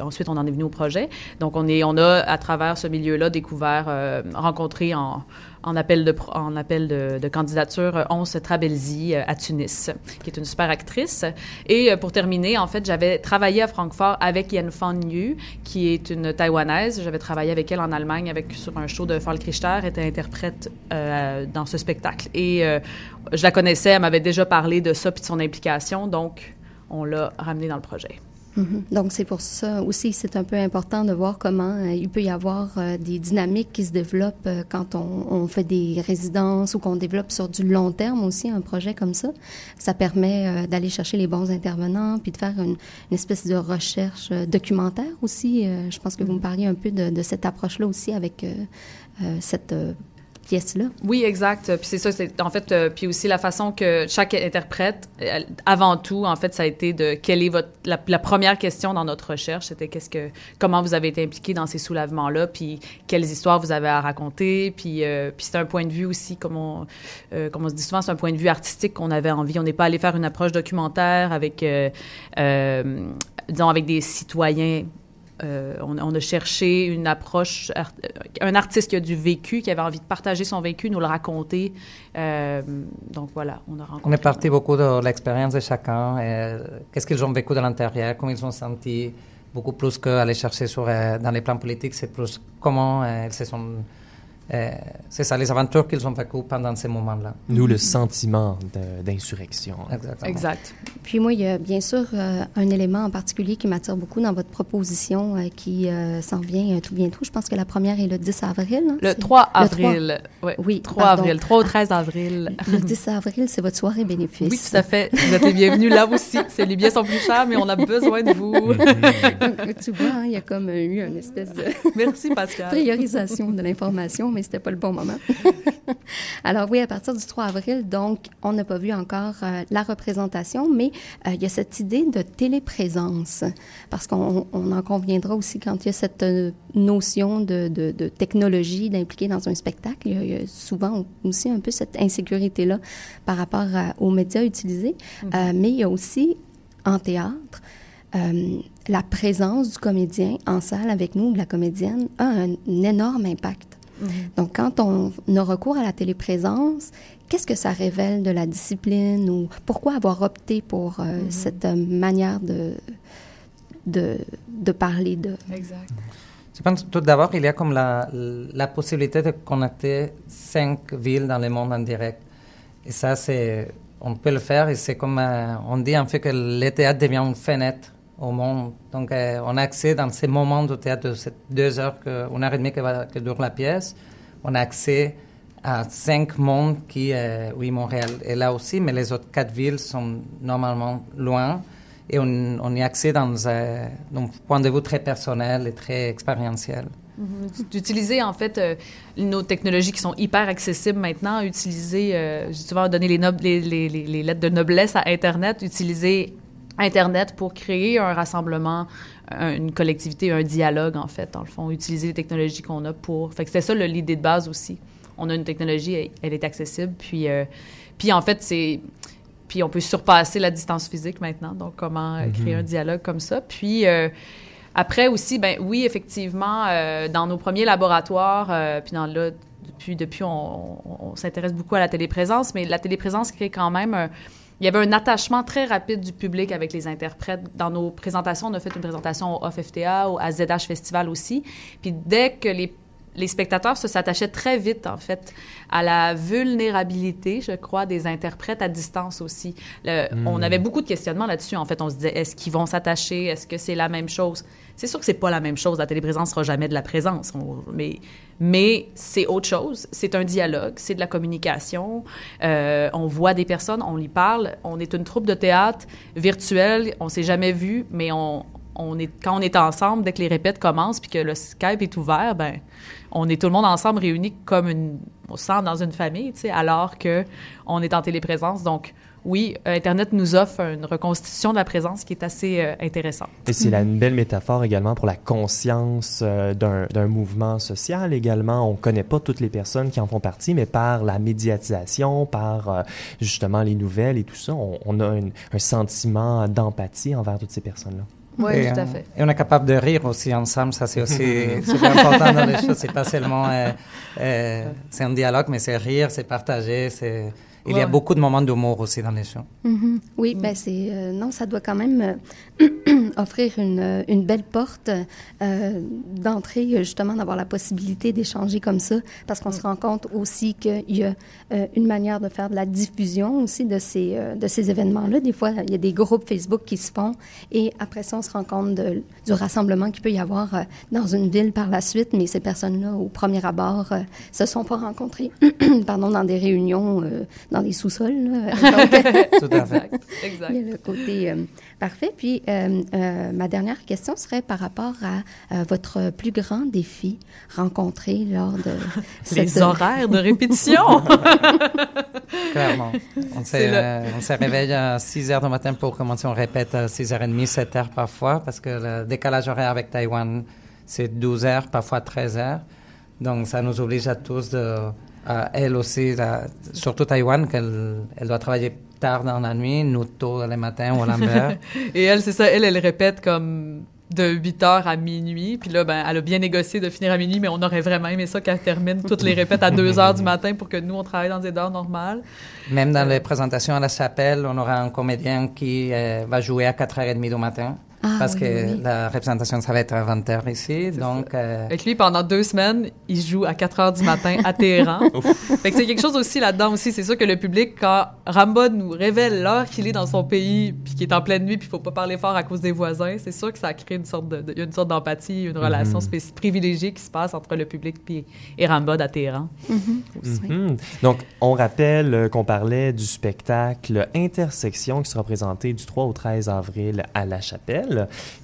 Ensuite, on en est venu au projet. Donc, on a, à travers ce milieu-là, découvert, rencontré en en appel de candidature Once Trabelsi à Tunis, qui est une super actrice. Et pour terminer, en fait, j'avais travaillé à Francfort avec Yen Fan Yu, qui est une Taïwanaise. J'avais travaillé avec elle en Allemagne sur un show de Fallrichter, était interprète dans ce spectacle. Et je la connaissais, elle m'avait déjà parlé de ça puis de son implication, donc on l'a ramenée dans le projet. Mm-hmm. Donc, c'est pour ça aussi, c'est un peu important de voir comment il peut y avoir des dynamiques qui se développent quand on fait des résidences ou qu'on développe sur du long terme aussi un projet comme ça. Ça permet d'aller chercher les bons intervenants puis de faire une espèce de recherche documentaire aussi. Je pense que vous me parliez un peu de cette approche-là aussi avec cette pièce-là. Oui, exact. Puis c'est ça, c'est en fait, puis aussi la façon que chaque interprète, avant tout, en fait, ça a été de quelle est la première question dans notre recherche, c'était comment vous avez été impliqué dans ces soulèvements-là, puis quelles histoires vous avez à raconter, puis c'est un point de vue aussi, comme on se dit souvent, c'est un point de vue artistique qu'on avait envie. On n'est pas allé faire une approche documentaire avec des citoyens. On a cherché une approche, un artiste qui a du vécu, qui avait envie de partager son vécu, nous le raconter. Donc voilà, on a rencontré. On est parti beaucoup de l'expérience de chacun. Qu'est-ce qu'ils ont vécu de l'intérieur, comment ils ont senti, beaucoup plus qu'aller chercher dans les plans politiques, c'est plus comment ils se sont. C'est ça, les aventures qu'ils ont vécues pendant ces moments-là. Nous, le sentiment d'insurrection. Exactement. Exact. Puis moi, il y a bien sûr un élément en particulier qui m'attire beaucoup dans votre proposition qui s'en vient tout bientôt. Je pense que la première est le 10 avril. Hein? Le 3 avril. Oui, 3 avril. 3 au 13 avril. Le 10 avril, c'est votre soirée bénéfice. Oui, tout à fait. Vous êtes les bienvenus là aussi. Les billets sont plus chers, mais on a besoin de vous. Donc, tu vois, hein, il y a comme eu une espèce de... Merci, Pascal. Priorisation de l'information, mais c'était pas le bon moment. Alors oui, à partir du 3 avril, donc, on n'a pas vu encore la représentation, mais il y a cette idée de téléprésence, parce qu'on en conviendra aussi quand il y a cette notion de technologie d'impliquer dans un spectacle, il y a souvent aussi un peu cette insécurité-là par rapport aux médias utilisés, mais il y a aussi, en théâtre, la présence du comédien en salle avec nous, de la comédienne, a un énorme impact. Donc, quand on a recours à la téléprésence, qu'est-ce que ça révèle de la discipline ou pourquoi avoir opté pour cette manière de parler de... Exact. Je pense tout d'abord, il y a comme la possibilité de connecter 5 villes dans le monde en direct. Et ça, on peut le faire et c'est comme, on dit en fait que le théâtre devient une fenêtre au monde. Donc, on a accès dans ces moments de théâtre, de ces 2 heures, une heure et demie que dure la pièce, on a accès à 5 mondes oui, Montréal est là aussi, mais les autres 4 villes sont normalement loin et on y a accès dans un point de vue très personnel et très expérientiel. D'utiliser, en fait, nos technologies qui sont hyper accessibles maintenant, utiliser, j'ai souvent donné les lettres de noblesse à Internet, utiliser Internet pour créer un rassemblement, une collectivité, un dialogue, en fait, dans le fond, utiliser les technologies qu'on a pour... Fait que c'était ça, l'idée de base aussi. On a une technologie, elle est accessible, puis en fait, c'est... Puis on peut surpasser la distance physique maintenant, donc comment créer un dialogue comme ça. Puis... Après aussi, ben oui, effectivement, dans nos premiers laboratoires, puis là, depuis on s'intéresse beaucoup à la téléprésence, mais la téléprésence crée quand même... il y avait un attachement très rapide du public avec les interprètes. Dans nos présentations, on a fait une présentation au OFFTA, au AZH Festival aussi. Puis dès que les spectateurs s'attachaient très vite, en fait, à la vulnérabilité, je crois, des interprètes à distance aussi. On avait beaucoup de questionnements là-dessus, en fait. On se disait, est-ce qu'ils vont s'attacher? Est-ce que c'est la même chose? C'est sûr que c'est pas la même chose. La téléprésence sera jamais de la présence. Mais c'est autre chose. C'est un dialogue. C'est de la communication. On voit des personnes, on y parle. On est une troupe de théâtre virtuelle. On s'est jamais vu, mais quand on est ensemble, dès que les répètes commencent puis que le Skype est ouvert, ben on est tout le monde ensemble réunis comme on se sent dans une famille, tu sais, alors que on est en téléprésence. Donc oui, Internet nous offre une reconstitution de la présence qui est assez intéressante. Et c'est une belle métaphore également pour la conscience d'un mouvement social également. On ne connaît pas toutes les personnes qui en font partie, mais par la médiatisation, par justement les nouvelles et tout ça, on a un sentiment d'empathie envers toutes ces personnes-là. Oui, tout à fait. Et on est capable de rire aussi ensemble, ça c'est aussi super important dans les choses. C'est pas seulement, c'est un dialogue, mais c'est rire, c'est partager, c'est... Il y a beaucoup de moments d'humour aussi dans les shows. Mm-hmm. Oui, ben c'est... non, ça doit quand même offrir une belle porte d'entrée, justement, d'avoir la possibilité d'échanger comme ça, parce qu'on se rend compte aussi qu'il y a une manière de faire de la diffusion aussi de ces événements-là. Des fois, il y a des groupes Facebook qui se font et après ça, on se rend compte du rassemblement qu'il peut y avoir dans une ville par la suite, mais ces personnes-là, au premier abord, se sont pas rencontrées dans des réunions... dans les sous-sols. Tout à fait. Exact. Il y a le côté parfait. Puis, ma dernière question serait par rapport à votre plus grand défi rencontré lors de... horaires de répétition! Clairement. On se réveille à 6 heures du matin pour commencer. On répète à 6h30, 7h parfois, parce que le décalage horaire avec Taïwan, c'est 12 heures, parfois 13 heures. Donc, ça nous oblige à tous de... elle aussi, surtout Taïwan, qu'elle doit travailler tard dans la nuit, nous tôt le matin ou à l'envers. Et elle, c'est ça, elle répète comme de 8 heures à minuit, puis là, ben, elle a bien négocié de finir à minuit, mais on aurait vraiment aimé ça qu'elle termine toutes les répètes à 2 heures du matin pour que nous, on travaille dans des heures normales. Même dans les présentations à la chapelle, on aura un comédien qui va jouer à 4h30 du matin. Ah, parce que la représentation, ça va être à 20h ici, donc... Avec lui, pendant 2 semaines, il joue à 4h du matin à Téhéran. Fait que c'est quelque chose aussi là-dedans aussi. C'est sûr que le public, quand Ramba nous révèle l'heure qu'il est dans son pays, puis qu'il est en pleine nuit, puis il ne faut pas parler fort à cause des voisins, c'est sûr que ça crée une sorte d'empathie, une relation privilégiée qui se passe entre le public et Ramba à Téhéran. Mm-hmm. Mm-hmm. Donc, on rappelle qu'on parlait du spectacle Intersection qui sera présenté du 3 au 13 avril à La Chapelle.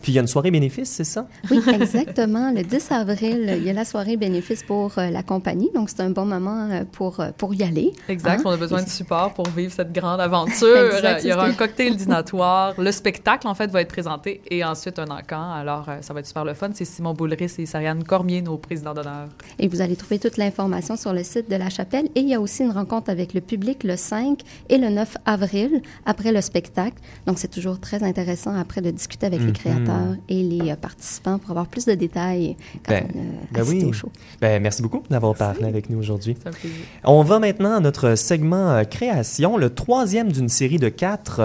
Puis il y a une soirée bénéfice, c'est ça? Oui, exactement. Le 10 avril, il y a la soirée bénéfice pour la compagnie. Donc, c'est un bon moment pour y aller. Exact. Hein? On a besoin de support pour vivre cette grande aventure. Exact, il y aura un cocktail dînatoire. Le spectacle, en fait, va être présenté et ensuite un encamp. Alors, ça va être super le fun. C'est Simon Boulris et Sariane Cormier, nos présidents d'honneur. Et vous allez trouver toute l'information sur le site de La Chapelle. Et il y a aussi une rencontre avec le public le 5 et le 9 avril après le spectacle. Donc, c'est toujours très intéressant après de discuter avec les créateurs et les participants pour avoir plus de détails quand au show. Ben, merci beaucoup d'avoir parlé avec nous aujourd'hui. On va maintenant à notre segment création, le 3e d'une série de 4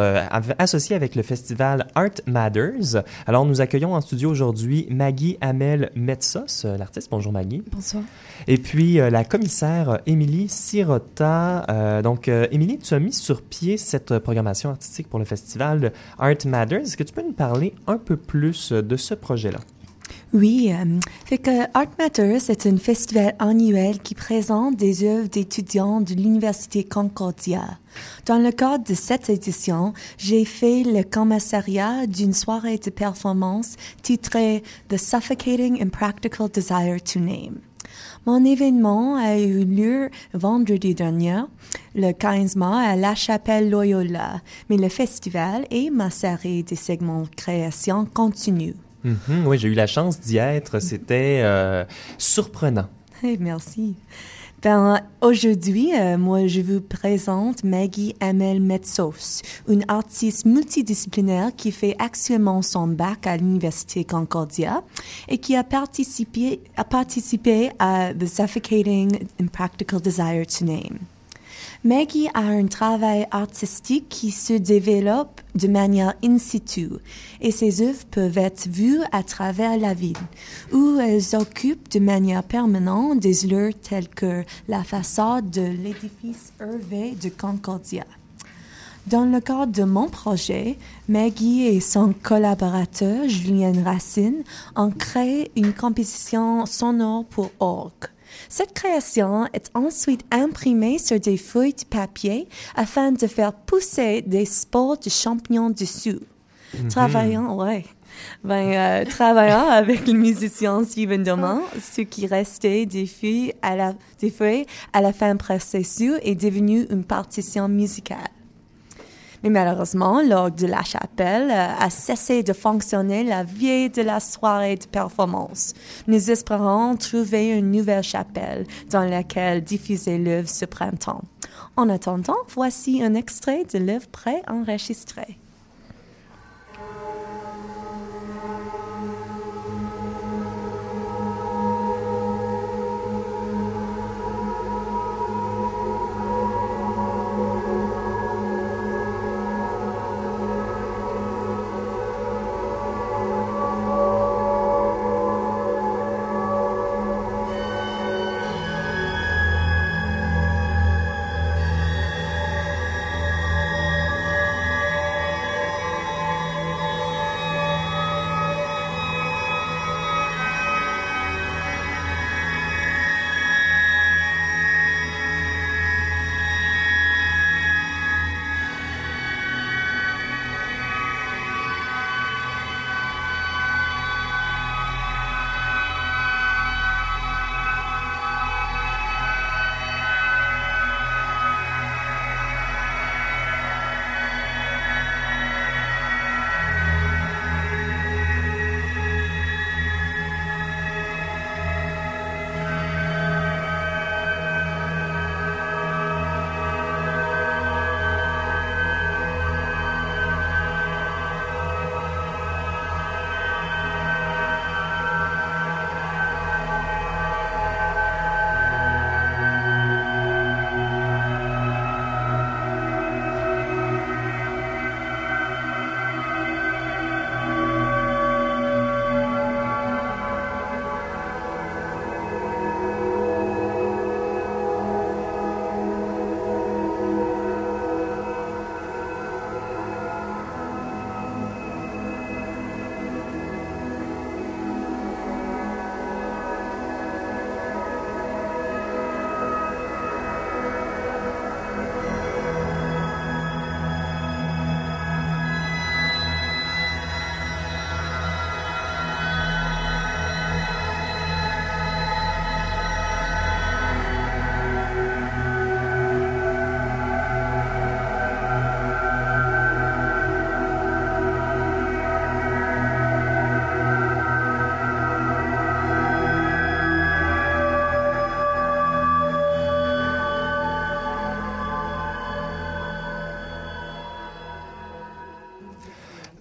associé avec le festival Art Matters. Alors, nous accueillons en studio aujourd'hui Maggie Hamel-Métsos, l'artiste. Bonjour Maggie. Bonsoir. Et puis, la commissaire Émilie Sirota. Donc, Émilie, tu as mis sur pied cette programmation artistique pour le festival Art Matters. Est-ce que tu peux nous parler un peu plus de ce projet-là? Oui. Fait que Art Matters, c'est un festival annuel qui présente des œuvres d'étudiants de l'Université Concordia. Dans le cadre de cette édition, j'ai fait le commissariat d'une soirée de performance titrée « The Suffocating and Practical Desire to Name ». Mon événement a eu lieu vendredi dernier, le 15 mars, à La Chapelle Loyola, mais le festival et ma série des segments création continuent. Mm-hmm, oui, j'ai eu la chance d'y être. C'était surprenant. Hey, merci. Ben, aujourd'hui, moi, je vous présente Maggie Hamel-Métsos, une artiste multidisciplinaire qui fait actuellement son bac à l'Université Concordia et qui a participé à The Suffocating and Practical Desire to Name. Maggie a un travail artistique qui se développe de manière in situ et ses œuvres peuvent être vues à travers la ville, où elles occupent de manière permanente des lieux tels que la façade de l'édifice Hervé de Concordia. Dans le cadre de mon projet, Maggie et son collaborateur Julien Racine ont créé une composition sonore pour orgue. Cette création est ensuite imprimée sur des feuilles de papier afin de faire pousser des spores de champignons dessus. Mm-hmm. Travaillant avec le musicien Steven Dorman, ce qui restait des feuilles à la fin pressées sur est devenu une partition musicale. Mais malheureusement, l'orgue de La Chapelle a cessé de fonctionner la veille de la soirée de performance. Nous espérons trouver une nouvelle chapelle dans laquelle diffuser l'œuvre ce printemps. En attendant, voici un extrait de l'œuvre pré-enregistrée.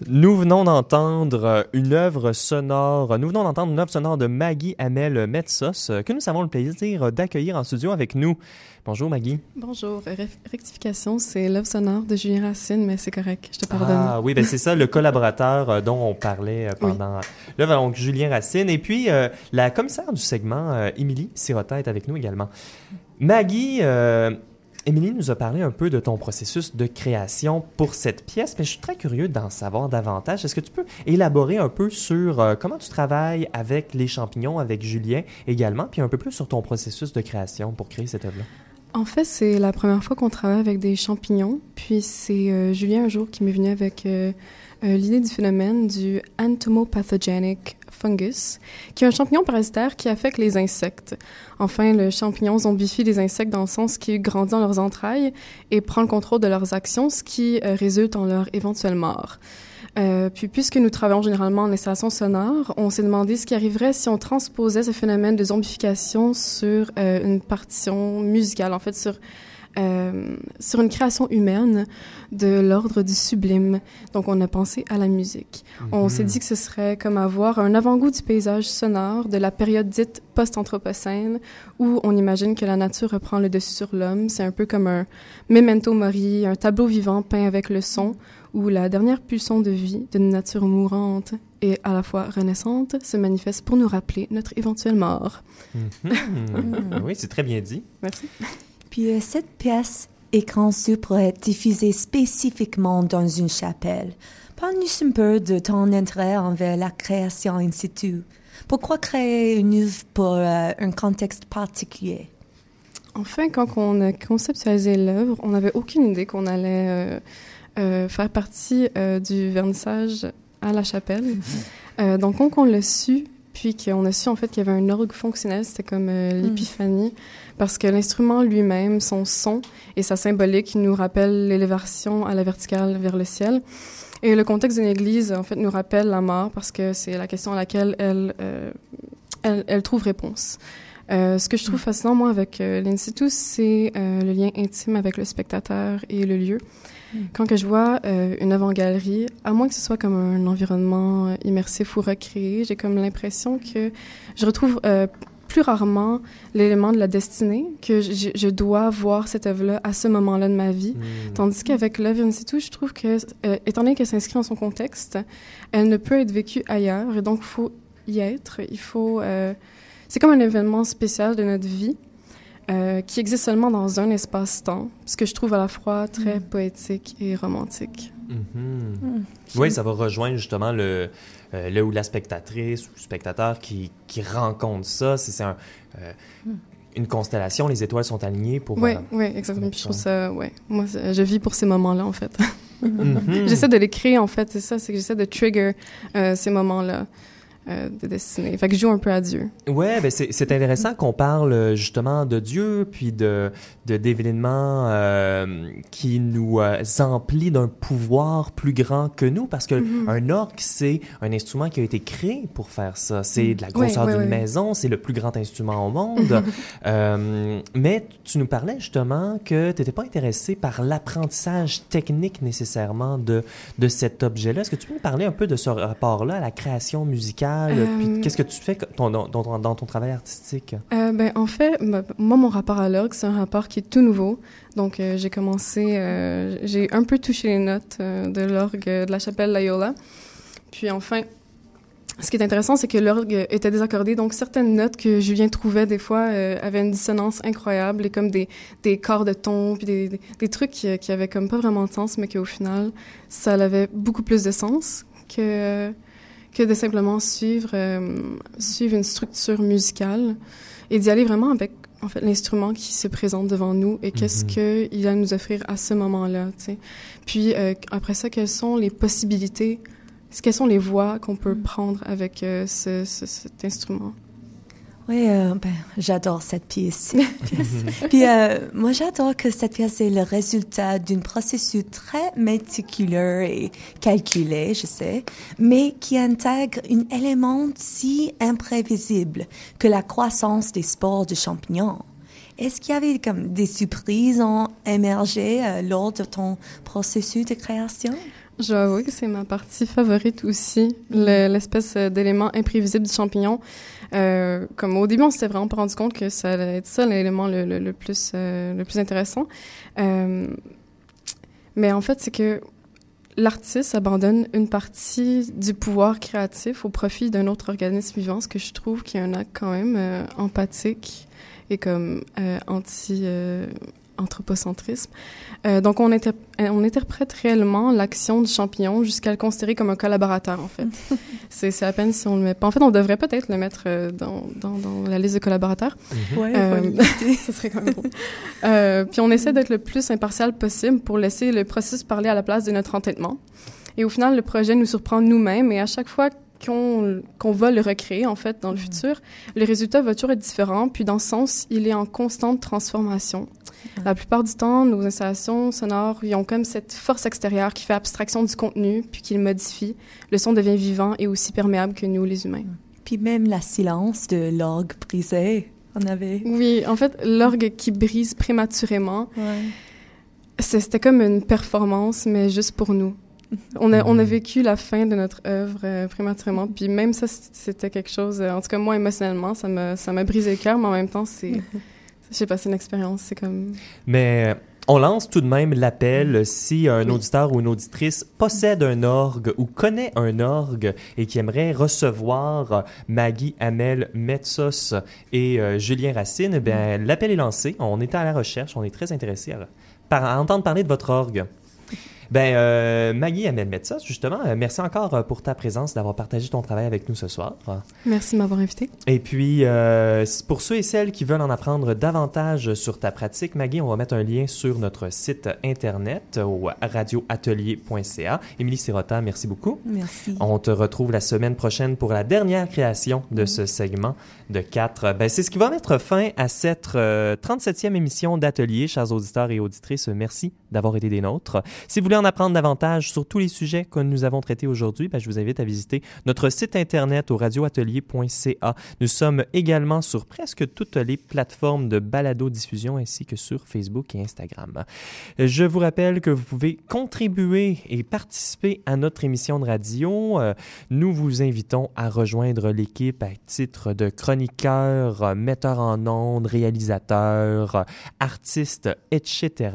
Nous venons d'entendre une œuvre sonore de Maggie Hamel-Métsos, que nous avons le plaisir d'accueillir en studio avec nous. Bonjour Maggie. Bonjour. Rectification, c'est l'œuvre sonore de Julien Racine, mais c'est correct, je te pardonne. Ah oui, ben c'est ça, le collaborateur dont on parlait pendant l'œuvre, donc Julien Racine. Et puis, la commissaire du segment, Émilie Sirota, est avec nous également. Maggie... Émilie nous a parlé un peu de ton processus de création pour cette pièce, mais je suis très curieux d'en savoir davantage. Est-ce que tu peux élaborer un peu sur comment tu travailles avec les champignons, avec Julien également, puis un peu plus sur ton processus de création pour créer cette œuvre-là? En fait, c'est la première fois qu'on travaille avec des champignons, puis c'est Julien un jour qui m'est venu avec l'idée du phénomène du entomopathogenic fungus, qui est un champignon parasitaire qui affecte les insectes. Enfin, le champignon zombifie les insectes dans le sens qu'il grandit dans leurs entrailles et prend le contrôle de leurs actions, ce qui résulte en leur éventuelle mort. Puis, puisque nous travaillons généralement en installation sonore, on s'est demandé ce qui arriverait si on transposait ce phénomène de zombification sur une partition musicale, en fait, sur une création humaine de l'ordre du sublime. Donc, on a pensé à la musique. Mm-hmm. On s'est dit que ce serait comme avoir un avant-goût du paysage sonore de la période dite post-anthropocène, où on imagine que la nature reprend le dessus sur l'homme. C'est un peu comme un memento mori, un tableau vivant peint avec le son, où la dernière pulsion de vie d'une nature mourante et à la fois renaissante se manifeste pour nous rappeler notre éventuelle mort. Mm-hmm. Oui, c'est très bien dit. Merci. Puis cette pièce est conçue pour être diffusée spécifiquement dans une chapelle. Parle-nous un peu de ton intérêt envers la création in situ. Pourquoi créer une œuvre pour un contexte particulier? Enfin, quand on a conceptualisé l'œuvre, on n'avait aucune idée qu'on allait faire partie du vernissage à la chapelle. Donc, on l'a su. Puis qu'on a su, en fait, qu'il y avait un orgue fonctionnel, c'était comme l'épiphanie, parce que l'instrument lui-même, son son et sa symbolique nous rappellent l'élévation à la verticale vers le ciel. Et le contexte d'une église, en fait, nous rappelle la mort, parce que c'est la question à laquelle elle trouve réponse. Ce que je trouve fascinant, moi, avec l'in-situ, c'est le lien intime avec le spectateur et le lieu. Quand que je vois une œuvre en galerie, à moins que ce soit comme un environnement immersif ou recréé, j'ai comme l'impression que je retrouve plus rarement l'élément de la destinée, que je dois voir cette œuvre-là à ce moment-là de ma vie. Tandis qu'avec l'œuvre in situ, je trouve que, étant donné qu'elle s'inscrit dans son contexte, elle ne peut être vécue ailleurs, et donc il faut y être, c'est comme un événement spécial de notre vie, qui existe seulement dans un espace-temps, ce que je trouve à la fois très poétique et romantique. Mm-hmm. Mm. Oui, ça va rejoindre justement là où la spectatrice ou le spectateur qui rencontre ça. C'est une constellation, les étoiles sont alignées pour... Oui, exactement. Puis je trouve ça... Ouais. Moi, je vis pour ces moments-là, en fait. Mm-hmm. J'essaie de les créer, en fait, c'est ça, c'est que j'essaie de trigger ces moments-là. De destinée. Fait que je joue un peu à Dieu. Ouais, ben c'est intéressant qu'on parle justement de Dieu, puis d'événements qui nous emplit d'un pouvoir plus grand que nous, parce que un orgue, c'est un instrument qui a été créé pour faire ça. C'est de la grosseur d'une maison, c'est le plus grand instrument au monde. Mais tu nous parlais justement que tu n'étais pas intéressée par l'apprentissage technique nécessairement de cet objet-là. Est-ce que tu peux nous parler un peu de ce rapport-là à la création musicale? Puis qu'est-ce que tu fais dans ton travail artistique? En fait, moi, mon rapport à l'orgue, c'est un rapport qui est tout nouveau. Donc, j'ai un peu touché les notes de l'orgue de la chapelle Loyola. Puis enfin, ce qui est intéressant, c'est que l'orgue était désaccordé. Donc, certaines notes que Julien trouvait des fois avaient une dissonance incroyable et comme des corps de ton, puis des trucs qui avaient comme pas vraiment de sens, mais qu'au final, ça avait beaucoup plus de sens que de simplement suivre une structure musicale et d'y aller vraiment avec, en fait, l'instrument qui se présente devant nous et qu'est-ce qu'il a à nous offrir à ce moment-là, tu sais. Puis, après ça, quelles sont les possibilités, quelles sont les voies qu'on peut prendre avec cet instrument? Oui, j'adore cette pièce. Puis moi, j'adore que cette pièce est le résultat d'un processus très méticuleux et calculé, je sais, mais qui intègre un élément si imprévisible que la croissance des spores de champignons. Est-ce qu'il y avait comme des surprises ont émergé lors de ton processus de création? Je vais avouer que c'est ma partie favorite aussi, l'espèce d'élément imprévisible du champignon. Comme au début, on s'était vraiment pas rendu compte que ça allait être ça l'élément le plus intéressant. Mais en fait, c'est que l'artiste abandonne une partie du pouvoir créatif au profit d'un autre organisme vivant, ce que je trouve qui est un acte quand même empathique et comme anthropocentrisme. Donc, on interprète réellement l'action du champignon jusqu'à le considérer comme un collaborateur, en fait. C'est à peine si on le met pas. En fait, on devrait peut-être le mettre dans la liste de collaborateurs. Mm-hmm. Ouais, ça serait quand même drôle. Puis, on essaie d'être le plus impartial possible pour laisser le processus parler à la place de notre entêtement. Et au final, le projet nous surprend nous-mêmes et à chaque fois qu'on va le recréer, en fait, dans le futur, le résultat va toujours être différent. Puis, dans ce sens, il est en constante transformation. La plupart du temps, nos installations sonores, ils ont comme cette force extérieure qui fait abstraction du contenu, puis qui le modifie. Le son devient vivant et aussi perméable que nous, les humains. Puis même la silence de l'orgue brisée, on avait... Oui, en fait, l'orgue qui brise prématurément, c'était comme une performance, mais juste pour nous. On a vécu la fin de notre œuvre prématurément, puis même ça, c'était quelque chose... en tout cas, moi, émotionnellement, ça m'a brisé le cœur, mais en même temps, c'est... Je sais pas, c'est une expérience, c'est comme... Mais on lance tout de même l'appel si un auditeur ou une auditrice possède un orgue ou connaît un orgue et qui aimerait recevoir Maggie Hamel-Métsos et Julien Racine, l'appel est lancé, on est à la recherche, on est très intéressé à entendre parler de votre orgue. Maggie Hamel-Métsos, justement, merci encore pour ta présence, d'avoir partagé ton travail avec nous ce soir. Merci de m'avoir invité. Et puis, pour ceux et celles qui veulent en apprendre davantage sur ta pratique, Maggie, on va mettre un lien sur notre site Internet au radioatelier.ca. Émilie Sirota, merci beaucoup. Merci. On te retrouve la semaine prochaine pour la dernière création de ce segment de 4. C'est ce qui va mettre fin à cette 37e émission d'Atelier. Chers auditeurs et auditrices, merci d'avoir été des nôtres. Si vous voulez en apprendre davantage sur tous les sujets que nous avons traités aujourd'hui, je vous invite à visiter notre site Internet au radioatelier.ca. Nous sommes également sur presque toutes les plateformes de balado-diffusion ainsi que sur Facebook et Instagram. Je vous rappelle que vous pouvez contribuer et participer à notre émission de radio. Nous vous invitons à rejoindre l'équipe à titre de chroniqueur, metteur en ondes, réalisateur, artiste, etc.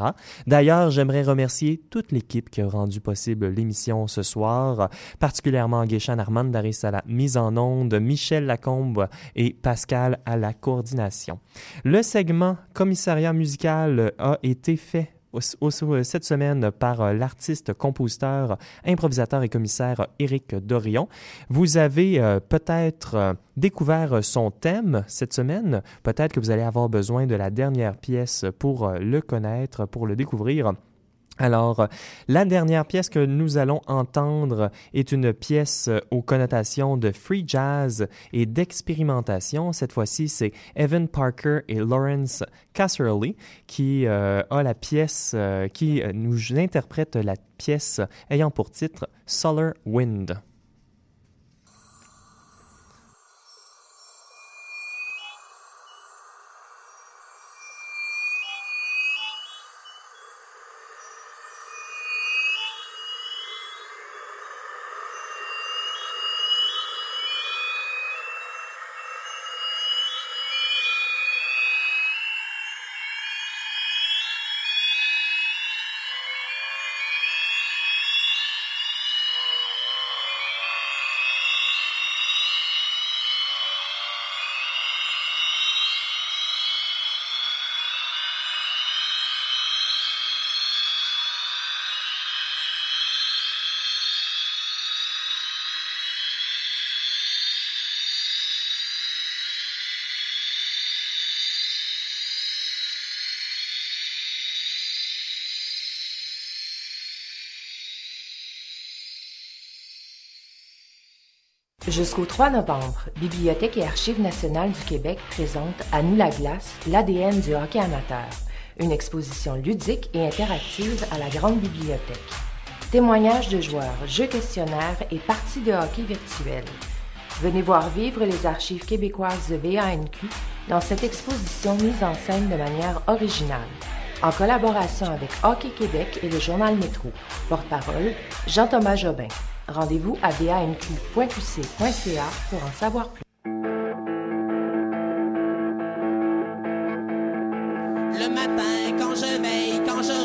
D'ailleurs, j'aimerais remercier toute l'équipe qui a rendu possible l'émission ce soir, particulièrement Guéchan Armand Daris à la mise en onde, Michel Lacombe et Pascal à la coordination. Le segment commissariat musical a été fait cette semaine par l'artiste, compositeur, improvisateur et commissaire Éric Dorion. Vous avez peut-être découvert son thème cette semaine. Peut-être que vous allez avoir besoin de la dernière pièce pour le connaître, pour le découvrir. Alors, la dernière pièce que nous allons entendre est une pièce aux connotations de free jazz et d'expérimentation. Cette fois-ci, c'est Evan Parker et Lawrence Casserly qui a la pièce, qui nous interprète la pièce ayant pour titre « Solar Wind ». Jusqu'au 3 novembre, Bibliothèque et Archives nationales du Québec présente à nous la glace, l'ADN du hockey amateur, une exposition ludique et interactive à la Grande Bibliothèque. Témoignages de joueurs, jeux questionnaires et parties de hockey virtuelles. Venez voir vivre les archives québécoises de VANQ dans cette exposition mise en scène de manière originale. en collaboration avec Hockey Québec et le Journal Métro. Porte-parole, Jean-Thomas Jobin. Rendez-vous à bamq.qc.ca pour en savoir plus. Le matin, quand je veille, quand je